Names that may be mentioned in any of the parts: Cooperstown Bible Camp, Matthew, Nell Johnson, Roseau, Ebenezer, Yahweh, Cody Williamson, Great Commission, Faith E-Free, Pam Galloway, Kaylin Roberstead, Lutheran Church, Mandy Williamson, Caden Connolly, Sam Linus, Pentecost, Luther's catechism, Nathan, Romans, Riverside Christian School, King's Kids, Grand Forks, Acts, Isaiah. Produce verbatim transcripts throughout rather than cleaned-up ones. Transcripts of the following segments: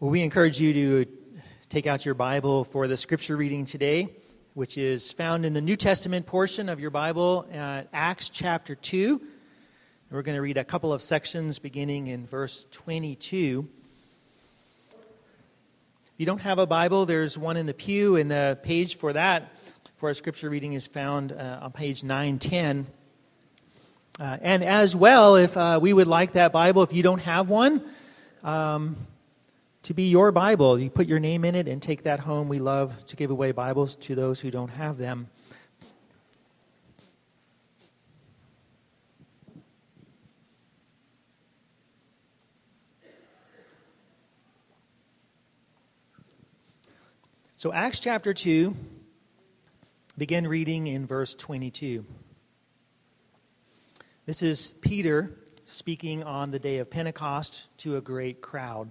Well, we encourage you to take out your Bible for the scripture reading today, which is found in the New Testament portion of your Bible at Acts chapter two. We're going to read a couple of sections beginning in verse twenty-two. If you don't have a Bible, there's one in the pew, and the page for that, for our scripture reading, is found uh, on page nine ten. Uh, and as well, if uh, we would like that Bible, if you don't have one, um, to be your Bible. You put your name in it and take that home. We love to give away Bibles to those who don't have them. So Acts chapter two, begin reading in verse twenty-two. This is Peter speaking on the day of Pentecost to a great crowd.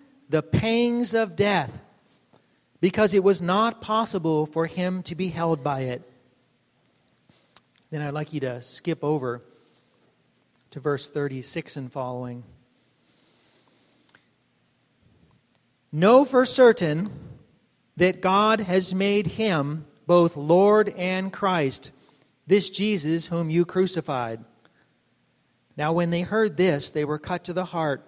the pangs of death, because it was not possible for him to be held by it. Then I'd like you to skip over to verse thirty-six and following. Know for certain that God has made him both Lord and Christ, this Jesus whom you crucified. Now when they heard this, they were cut to the heart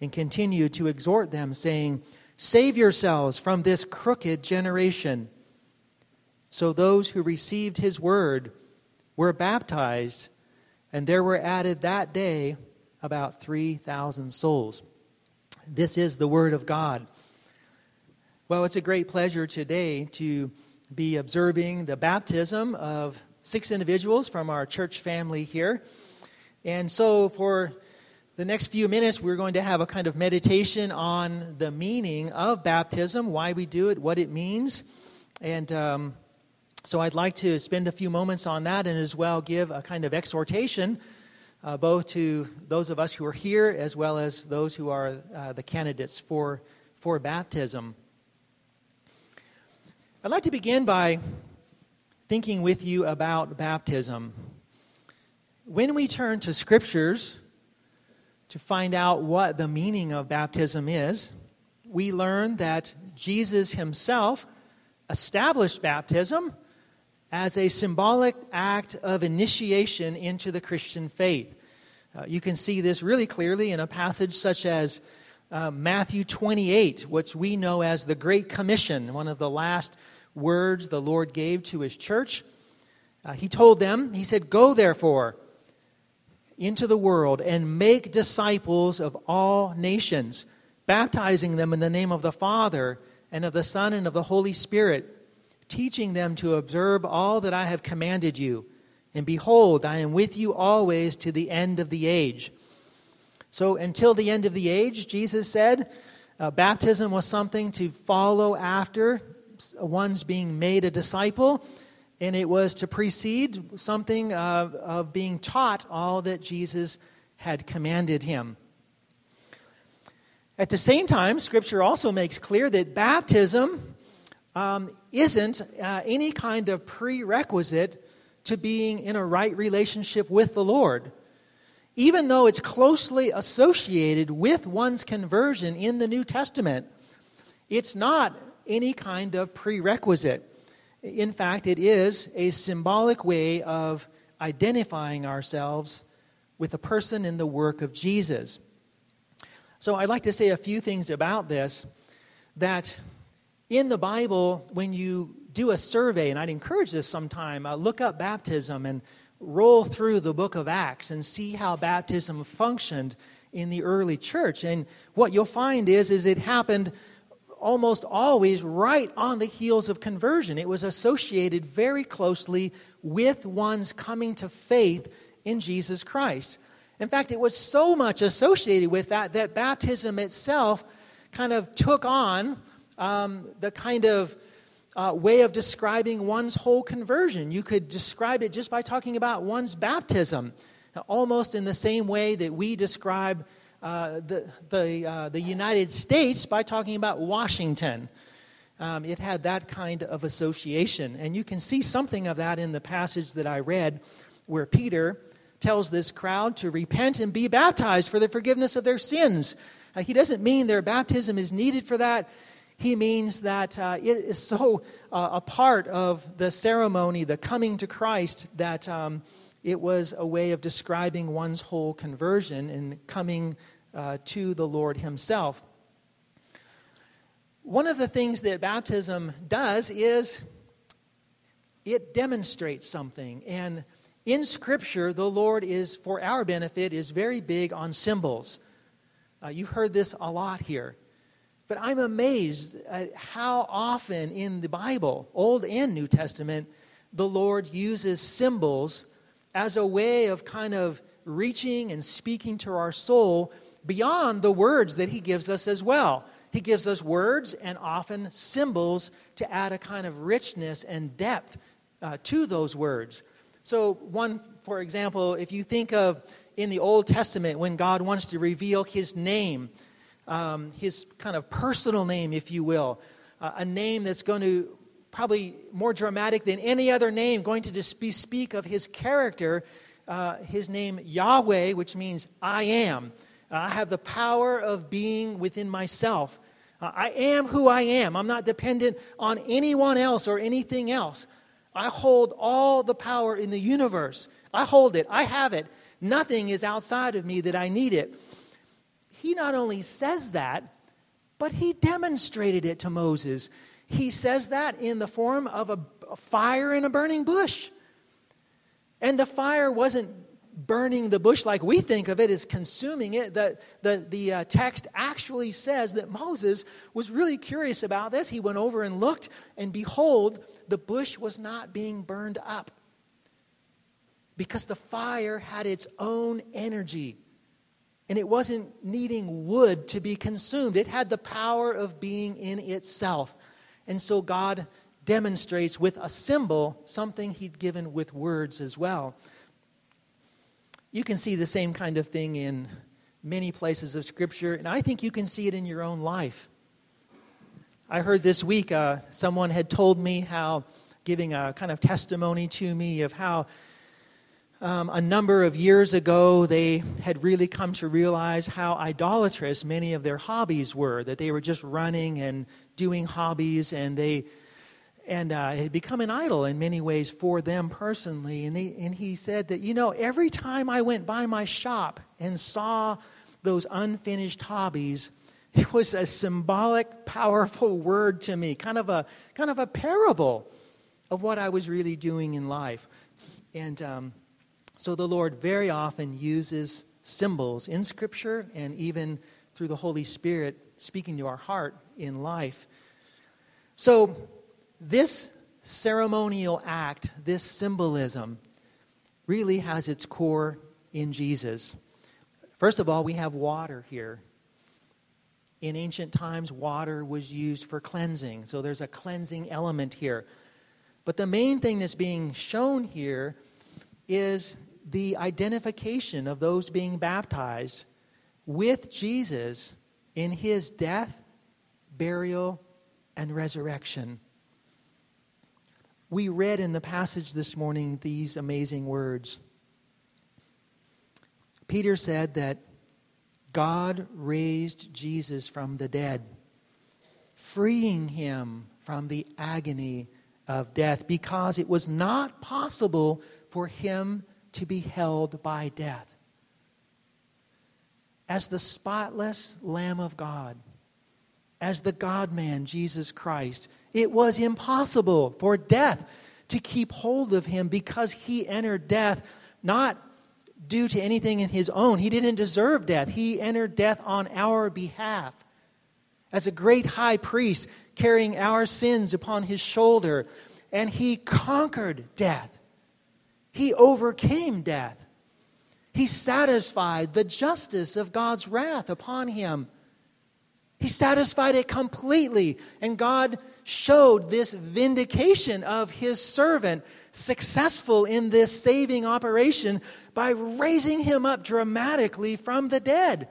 and continued to exhort them, saying, Save yourselves from this crooked generation. So those who received his word were baptized, and there were added that day about three thousand souls. This is the word of God. Well, it's a great pleasure today to be observing the baptism of six individuals from our church family here. And so for the next few minutes, we're going to have a kind of meditation on the meaning of baptism, why we do it, what it means. And um, so I'd like to spend a few moments on that and as well give a kind of exhortation, uh, both to those of us who are here as well as those who are uh, the candidates for, for baptism. I'd like to begin by thinking with you about baptism. When we turn to scriptures to find out what the meaning of baptism is, we learn that Jesus himself established baptism as a symbolic act of initiation into the Christian faith. Uh, you can see this really clearly in a passage such as uh, Matthew twenty-eight, which we know as the Great Commission, one of the last words the Lord gave to his church. Uh, he told them, he said, Go therefore into the world and make disciples of all nations, baptizing them in the name of the Father and of the Son and of the Holy Spirit, teaching them to observe all that I have commanded you. And behold, I am with you always to the end of the age. So until the end of the age, Jesus said, uh, baptism was something to follow after one's being made a disciple, and it was to precede something of, of being taught all that Jesus had commanded him. At the same time, Scripture also makes clear that baptism um, isn't uh, any kind of prerequisite to being in a right relationship with the Lord. Even though it's closely associated with one's conversion in the New Testament, it's not any kind of prerequisite. In fact, it is a symbolic way of identifying ourselves with a person in the work of Jesus. So I'd like to say a few things about this, that in the Bible, when you do a survey, and I'd encourage this sometime, uh, look up baptism and roll through the book of Acts and see how baptism functioned in the early church. And what you'll find is, is it happened almost always right on the heels of conversion. It was associated very closely with one's coming to faith in Jesus Christ. In fact, it was so much associated with that that baptism itself kind of took on um, the kind of Uh, way of describing one's whole conversion. You could describe it just by talking about one's baptism, almost in the same way that we describe uh, the the, uh, the United States by talking about Washington. Um, it had that kind of association, and you can see something of that in the passage that I read, where Peter tells this crowd to repent and be baptized for the forgiveness of their sins. Uh, he doesn't mean their baptism is needed for that. He means that uh, it is so uh, a part of the ceremony, the coming to Christ, that um, it was a way of describing one's whole conversion and coming uh, to the Lord himself. One of the things that baptism does is it demonstrates something. And in Scripture, the Lord is, for our benefit, is very big on symbols. Uh, you've heard this a lot here. But I'm amazed at how often in the Bible, Old and New Testament, the Lord uses symbols as a way of kind of reaching and speaking to our soul beyond the words that he gives us as well. He gives us words and often symbols to add a kind of richness and depth uh, to those words. So one, for example, if you think of in the Old Testament when God wants to reveal his name, Um, his kind of personal name, if you will, uh, a name that's going to probably more dramatic than any other name, going to just be, speak of his character, uh, his name Yahweh, which means I am. Uh, I have the power of being within myself. Uh, I am who I am. I'm not dependent on anyone else or anything else. I hold all the power in the universe. I hold it. I have it. Nothing is outside of me that I need it. He not only says that, but he demonstrated it to Moses. He says that in the form of a, a fire in a burning bush. And the fire wasn't burning the bush like we think of it as consuming it. The, the, the uh, text actually says that Moses was really curious about this. He went over and looked, and behold, the bush was not being burned up because the fire had its own energy. And it wasn't needing wood to be consumed. It had the power of being in itself. And so God demonstrates with a symbol something he'd given with words as well. You can see the same kind of thing in many places of Scripture. And I think you can see it in your own life. I heard this week uh, someone had told me how, giving a kind of testimony to me of how Um, a number of years ago, they had really come to realize how idolatrous many of their hobbies were, that they were just running and doing hobbies, and they and uh, it had become an idol in many ways for them personally. And, they, and he said that, you know, every time I went by my shop and saw those unfinished hobbies, it was a symbolic, powerful word to me, kind of a, kind of a parable of what I was really doing in life. And Um, So the Lord very often uses symbols in Scripture and even through the Holy Spirit speaking to our heart in life. So this ceremonial act, this symbolism, really has its core in Jesus. First of all, we have water here. In ancient times, water was used for cleansing, so there's a cleansing element here. But the main thing that's being shown here is the identification of those being baptized with Jesus in his death, burial, and resurrection. We read in the passage this morning these amazing words. Peter said that God raised Jesus from the dead, freeing him from the agony of death, because it was not possible for him to be held by death. as the spotless Lamb of God, as the God-man Jesus Christ. It was impossible for death to keep hold of him because he entered death not due to anything in his own. He didn't deserve death. He entered death on our behalf. As a great high priest carrying our sins upon his shoulder, and he conquered death. He overcame death. He satisfied the justice of God's wrath upon him. He satisfied it completely, and God showed this vindication of his servant successful in this saving operation by raising him up dramatically from the dead.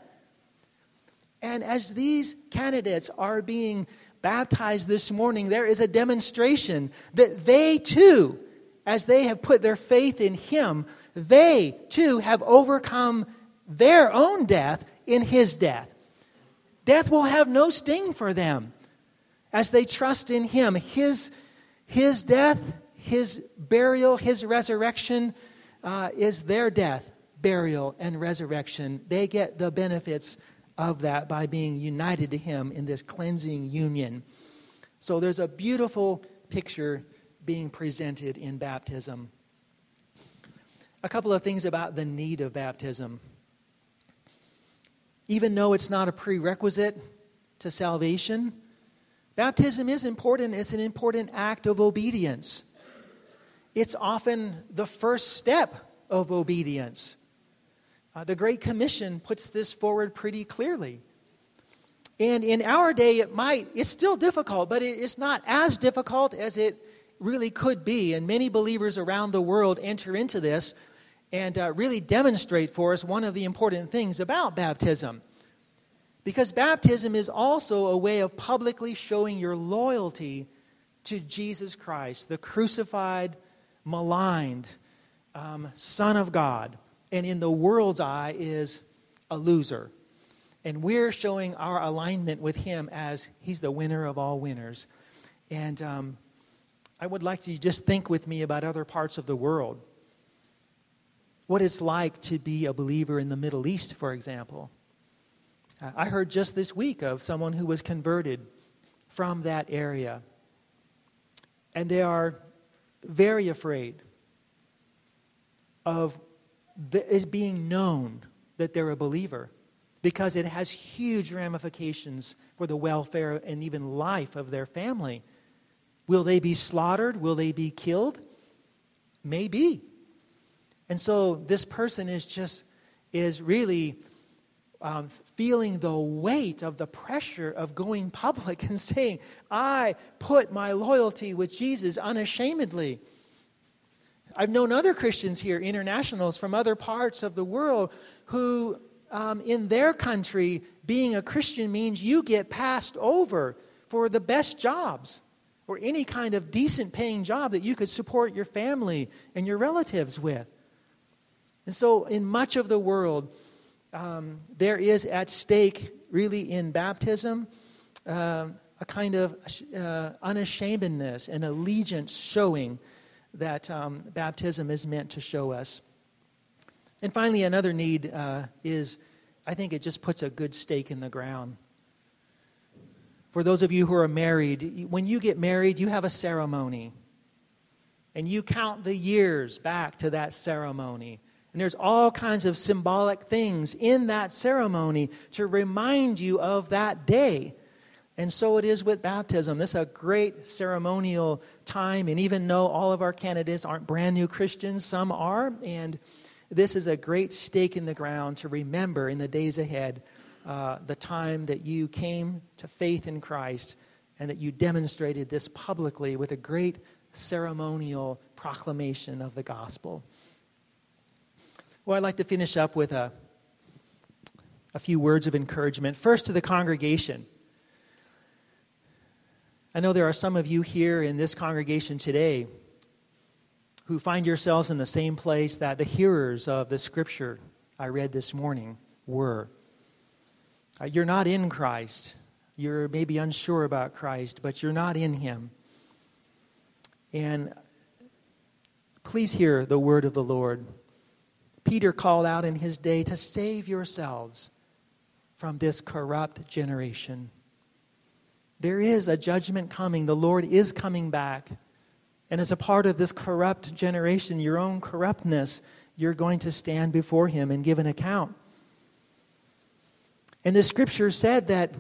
And as these candidates are being baptized this morning, there is a demonstration that they too, as they have put their faith in him, they too have overcome their own death in his death. Death will have no sting for them as they trust in him. His, his death, his burial, his resurrection uh, is their death, burial, and resurrection. They get the benefits of that by being united to him in this cleansing union. So there's a beautiful picture being presented in baptism. A couple of things about the need of baptism. Even though it's not a prerequisite to salvation, baptism is important. It's an important act of obedience. It's often the first step of obedience. Uh, the Great Commission puts this forward pretty clearly. And in our day, it might, it's still difficult, but it, it's not as difficult as it really could be. And many believers around the world enter into this and uh, really demonstrate for us one of the important things about baptism. Because baptism is also a way of publicly showing your loyalty to Jesus Christ, the crucified, maligned um, Son of God. And in the world's eye is a loser. And we're showing our alignment with him as he's the winner of all winners. And um, I would like you to just think with me about other parts of the world. What it's like to be a believer in the Middle East, for example. I heard just this week of someone who was converted from that area. And they are very afraid of it being known that they're a believer, because it has huge ramifications for the welfare and even life of their family. Will they be slaughtered? Will they be killed? Maybe. And so this person is just, is really um, feeling the weight of the pressure of going public and saying, I put my loyalty with Jesus unashamedly. I've known other Christians here, internationals from other parts of the world, who um, in their country, being a Christian means you get passed over for the best jobs or any kind of decent paying job that you could support your family and your relatives with. And so in much of the world, um, there is at stake really in baptism um, a kind of uh, unashamedness and allegiance showing that um, baptism is meant to show us. And finally, another need uh, is, I think it just puts a good stake in the ground. For those of you who are married, when you get married, you have a ceremony. And you count the years back to that ceremony. And there's all kinds of symbolic things in that ceremony to remind you of that day. And so it is with baptism. This is a great ceremonial time, and even though all of our candidates aren't brand new Christians, some are, and this is a great stake in the ground to remember in the days ahead uh, the time that you came to faith in Christ and that you demonstrated this publicly with a great ceremonial proclamation of the gospel. Well, I'd like to finish up with a, a few words of encouragement. First, to the congregation. I know there are some of you here in this congregation today who find yourselves in the same place that the hearers of the scripture I read this morning were. Uh, you're not in Christ. You're maybe unsure about Christ, but you're not in him. And please hear the word of the Lord. Peter called out in his day to save yourselves from this corrupt generation. There is a judgment coming. The Lord is coming back. And as a part of this corrupt generation, your own corruptness, you're going to stand before him and give an account. And the scripture said that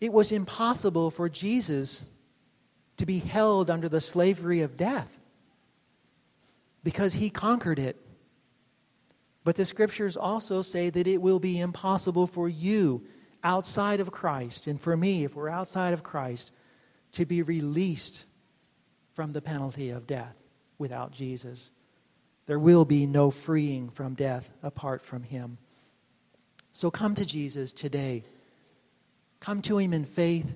it was impossible for Jesus to be held under the slavery of death because he conquered it. But the scriptures also say that it will be impossible for you outside of Christ, and for me, if we're outside of Christ, to be released from the penalty of death without Jesus. There will be no freeing from death apart from him. So come to Jesus today. Come to him in faith.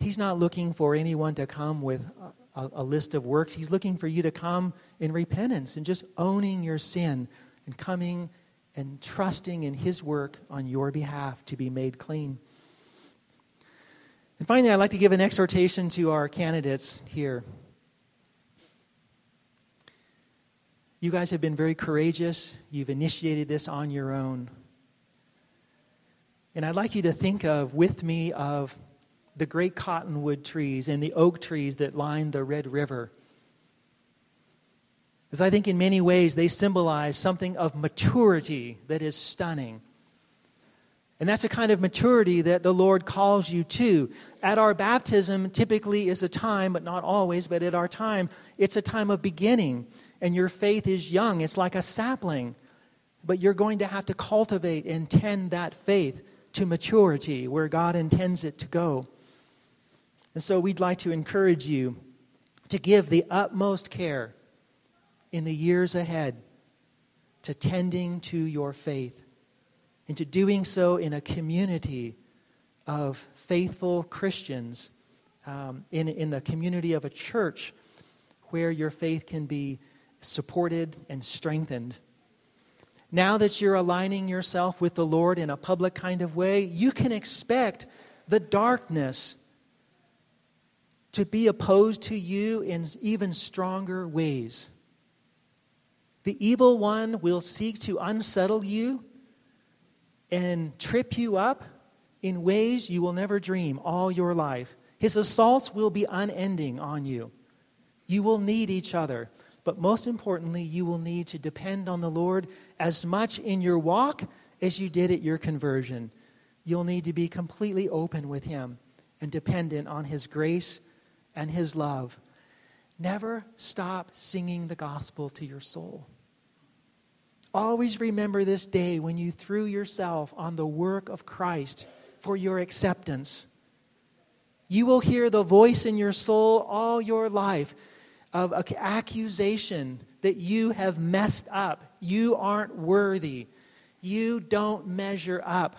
He's not looking for anyone to come with a, a list of works. He's looking for you to come in repentance and just owning your sin and coming and trusting in his work on your behalf to be made clean. And finally, I'd like to give an exhortation to our candidates here. You guys have been very courageous. You've initiated this on your own. And I'd like you to think of, with me, of the great cottonwood trees and the oak trees that line the Red River. Because I think in many ways they symbolize something of maturity that is stunning. And that's the kind of maturity that the Lord calls you to. At our baptism, typically is a time, but not always, but at our time, it's a time of beginning. And your faith is young. It's like a sapling. But you're going to have to cultivate and tend that faith to maturity, where God intends it to go. And so we'd like to encourage you to give the utmost care in the years ahead to tending to your faith, and to doing so in a community of faithful Christians, um, in, in the community of a church where your faith can be supported and strengthened. Now that you're aligning yourself with the Lord in a public kind of way, you can expect the darkness to be opposed to you in even stronger ways. The evil one will seek to unsettle you and trip you up in ways you will never dream all your life. His assaults will be unending on you. You will need each other. But most importantly, you will need to depend on the Lord as much in your walk as you did at your conversion. You'll need to be completely open with him and dependent on his grace and his love. Never stop singing the gospel to your soul. Always remember this day when you threw yourself on the work of Christ for your acceptance. You will hear the voice in your soul all your life of an accusation that you have messed up. You aren't worthy. You don't measure up.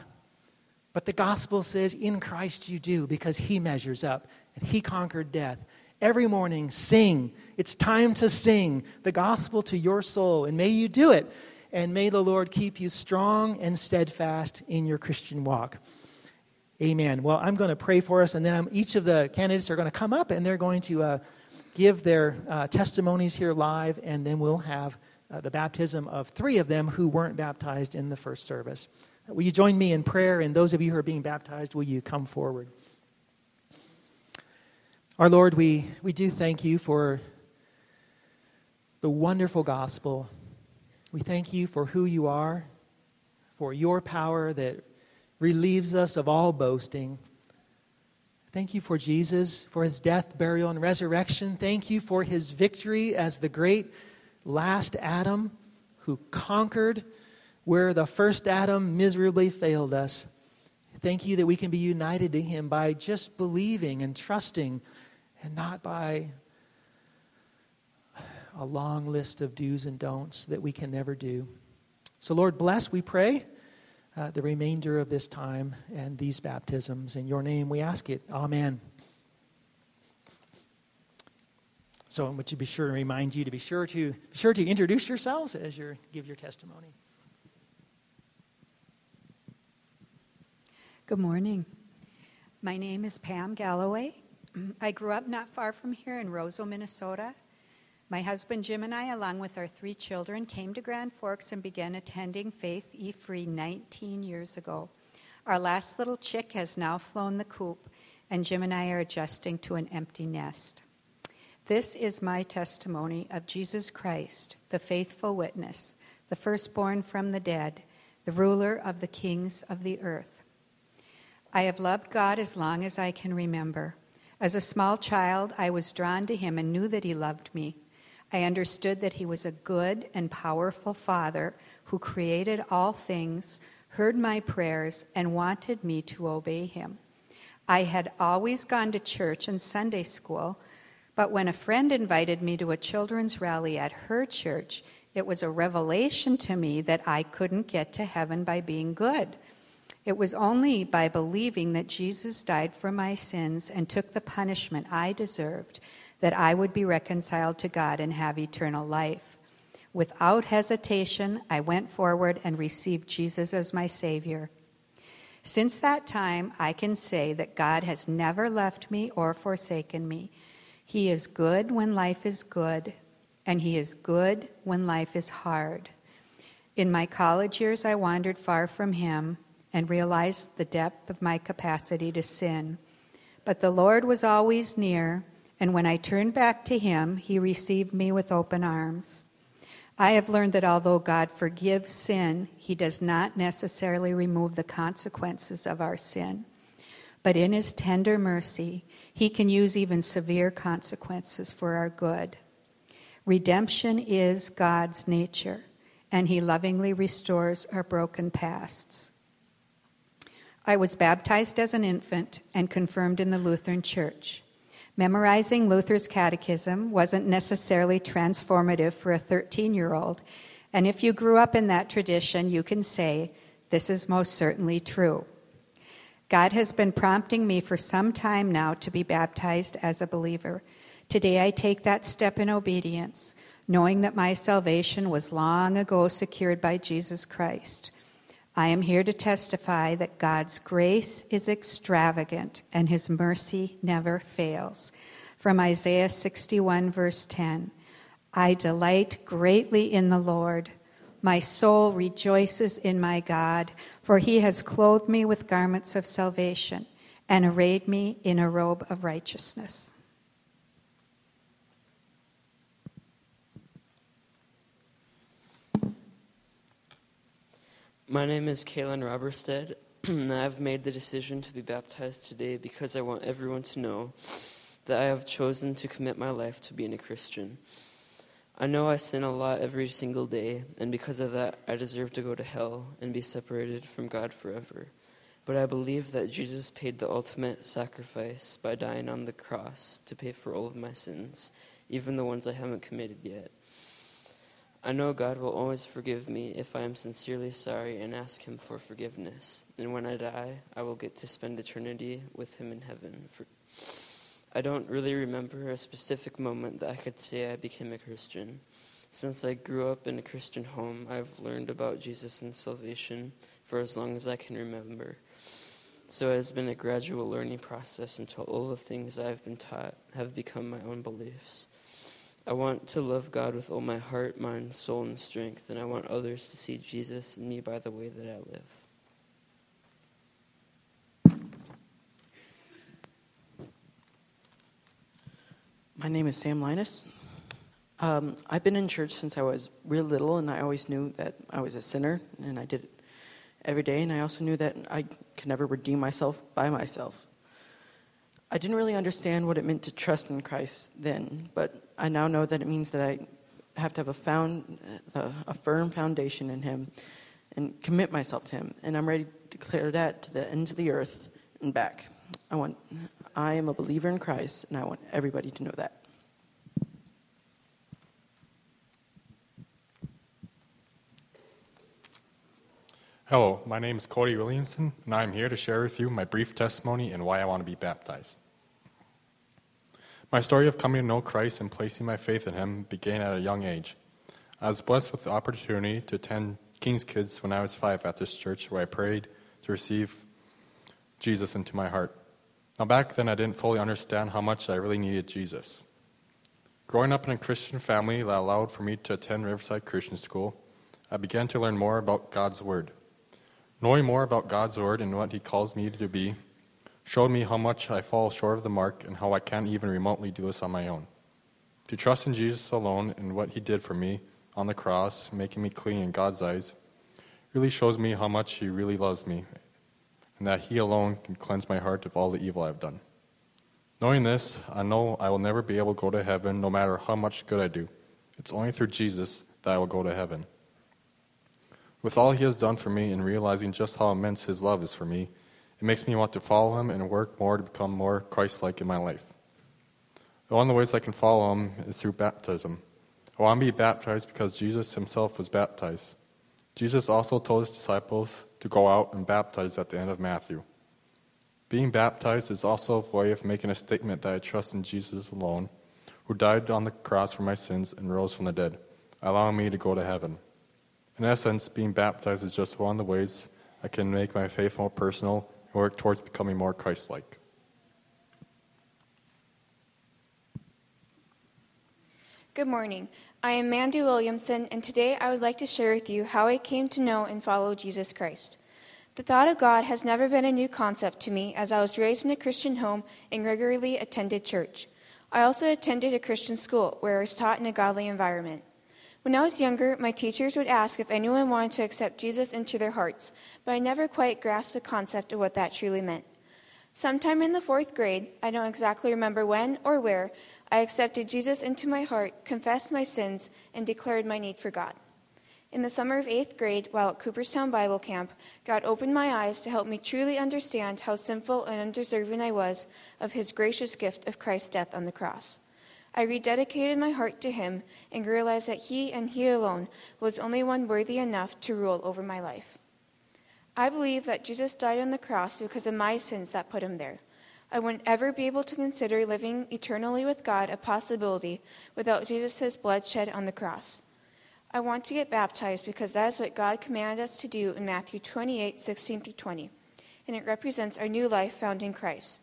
But the gospel says in Christ you do, because he measures up and he conquered death. Every morning, sing. It's time to sing the gospel to your soul, and may you do it. And may the Lord keep you strong and steadfast in your Christian walk. Amen. Well, I'm going to pray for us, and then I'm, each of the candidates are going to come up, and they're going to Uh, give their uh, testimonies here live, and then we'll have uh, the baptism of three of them who weren't baptized in the first service. Will you join me in prayer? And those of you who are being baptized, will you come forward? Our Lord, we, we do thank you for the wonderful gospel. We thank you for who you are, for your power that relieves us of all boasting. Thank you for Jesus, for his death, burial, and resurrection. Thank you for his victory as the great last Adam who conquered where the first Adam miserably failed us. Thank you that we can be united to him by just believing and trusting, and not by a long list of do's and don'ts that we can never do. So Lord, bless, we pray, Uh, the remainder of this time and these baptisms. In your name we ask it. Amen. So I want to be sure and remind you to be sure to be sure to introduce yourselves as you give your testimony. Good morning. My name is Pam Galloway. I grew up not far from here in Roseau, Minnesota. My husband Jim and I, along with our three children, came to Grand Forks and began attending Faith E-Free nineteen years ago. Our last little chick has now flown the coop, and Jim and I are adjusting to an empty nest. This is my testimony of Jesus Christ, the faithful witness, the firstborn from the dead, the ruler of the kings of the earth. I have loved God as long as I can remember. As a small child, I was drawn to him and knew that he loved me. I understood that he was a good and powerful Father who created all things, heard my prayers, and wanted me to obey him. I had always gone to church and Sunday school, but when a friend invited me to a children's rally at her church, it was a revelation to me that I couldn't get to heaven by being good. It was only by believing that Jesus died for my sins and took the punishment I deserved that I would be reconciled to God and have eternal life. Without hesitation, I went forward and received Jesus as my Savior. Since that time, I can say that God has never left me or forsaken me. He is good when life is good, and he is good when life is hard. In my college years, I wandered far from him and realized the depth of my capacity to sin. But the Lord was always near, and when I turned back to him, he received me with open arms. I have learned that although God forgives sin, he does not necessarily remove the consequences of our sin. But in his tender mercy, he can use even severe consequences for our good. Redemption is God's nature, and he lovingly restores our broken pasts. I was baptized as an infant and confirmed in the Lutheran Church. Memorizing Luther's catechism wasn't necessarily transformative for a thirteen-year-old, and if you grew up in that tradition, you can say, this is most certainly true. God has been prompting me for some time now to be baptized as a believer. Today I take that step in obedience, knowing that my salvation was long ago secured by Jesus Christ. I am here to testify that God's grace is extravagant and his mercy never fails. From Isaiah sixty-one, verse ten, I delight greatly in the Lord. My soul rejoices in my God, for he has clothed me with garments of salvation and arrayed me in a robe of righteousness. My name is Kaylin Roberstead, and I've made the decision to be baptized today because I want everyone to know that I have chosen to commit my life to being a Christian. I know I sin a lot every single day, and because of that, I deserve to go to hell and be separated from God forever. But I believe that Jesus paid the ultimate sacrifice by dying on the cross to pay for all of my sins, even the ones I haven't committed yet. I know God will always forgive me if I am sincerely sorry and ask him for forgiveness. And when I die, I will get to spend eternity with him in heaven. I don't really remember a specific moment that I could say I became a Christian. Since I grew up in a Christian home, I've learned about Jesus and salvation for as long as I can remember. So it has been a gradual learning process until all the things I've been taught have become my own beliefs. I want to love God with all my heart, mind, soul, and strength, and I want others to see Jesus in me by the way that I live. My name is Sam Linus. Um, I've been in church since I was real little, and I always knew that I was a sinner, and I did it every day, and I also knew that I could never redeem myself by myself. I didn't really understand what it meant to trust in Christ then, but I now know that it means that I have to have a, found, uh, a firm foundation in him and commit myself to him, and I'm ready to declare that to the ends of the earth and back. I want. I am a believer in Christ, and I want everybody to know that. Hello, my name is Cody Williamson, and I'm here to share with you my brief testimony and why I want to be baptized. My story of coming to know Christ and placing my faith in him began at a young age. I was blessed with the opportunity to attend King's Kids when I was five at this church where I prayed to receive Jesus into my heart. Now back then I didn't fully understand how much I really needed Jesus. Growing up in a Christian family that allowed for me to attend Riverside Christian School, I began to learn more about God's Word. Knowing more about God's word and what he calls me to be showed me how much I fall short of the mark and how I can't even remotely do this on my own. To trust in Jesus alone and what he did for me on the cross, making me clean in God's eyes, really shows me how much he really loves me and that he alone can cleanse my heart of all the evil I've done. Knowing this, I know I will never be able to go to heaven no matter how much good I do. It's only through Jesus that I will go to heaven. With all he has done for me and realizing just how immense his love is for me, it makes me want to follow him and work more to become more Christ-like in my life. One of the ways I can follow him is through baptism. I want to be baptized because Jesus himself was baptized. Jesus also told his disciples to go out and baptize at the end of Matthew. Being baptized is also a way of making a statement that I trust in Jesus alone, who died on the cross for my sins and rose from the dead, allowing me to go to heaven. In essence, being baptized is just one of the ways I can make my faith more personal and work towards becoming more Christ-like. Good morning. I am Mandy Williamson, and today I would like to share with you how I came to know and follow Jesus Christ. The thought of God has never been a new concept to me, as I was raised in a Christian home and regularly attended church. I also attended a Christian school, where I was taught in a godly environment. When I was younger, my teachers would ask if anyone wanted to accept Jesus into their hearts, but I never quite grasped the concept of what that truly meant. Sometime in the fourth grade, I don't exactly remember when or where, I accepted Jesus into my heart, confessed my sins, and declared my need for God. In the summer of eighth grade, while at Cooperstown Bible Camp, God opened my eyes to help me truly understand how sinful and undeserving I was of his gracious gift of Christ's death on the cross. I rededicated my heart to him and realized that he and he alone was only one worthy enough to rule over my life. I believe that Jesus died on the cross because of my sins that put him there. I wouldn't ever be able to consider living eternally with God a possibility without Jesus' blood shed on the cross. I want to get baptized because that is what God commanded us to do in Matthew twenty-eight, sixteen through twenty, and it represents our new life found in Christ.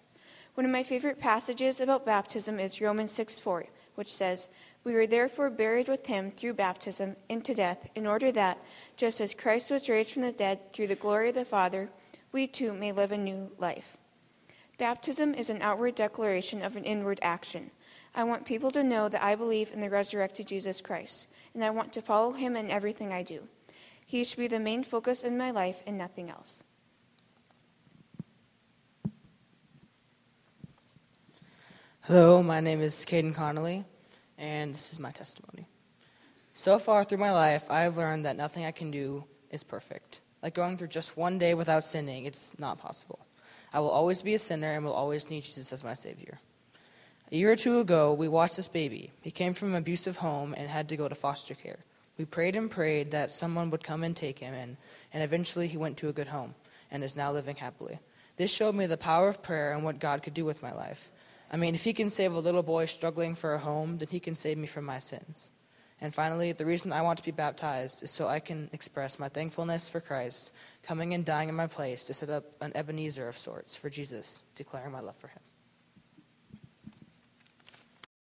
One of my favorite passages about baptism is Romans six four, which says, "We were therefore buried with him through baptism into death, in order that, just as Christ was raised from the dead through the glory of the Father, we too may live a new life." Baptism is an outward declaration of an inward action. I want people to know that I believe in the resurrected Jesus Christ, and I want to follow him in everything I do. He should be the main focus in my life and nothing else. Hello, my name is Caden Connolly, and this is my testimony. So far through my life, I have learned that nothing I can do is perfect. Like going through just one day without sinning, it's not possible. I will always be a sinner and will always need Jesus as my Savior. A year or two ago, we watched this baby. He came from an abusive home and had to go to foster care. We prayed and prayed that someone would come and take him in, and eventually he went to a good home and is now living happily. This showed me the power of prayer and what God could do with my life. I mean, if he can save a little boy struggling for a home, then he can save me from my sins. And finally, the reason I want to be baptized is so I can express my thankfulness for Christ coming and dying in my place to set up an Ebenezer of sorts for Jesus, declaring my love for him.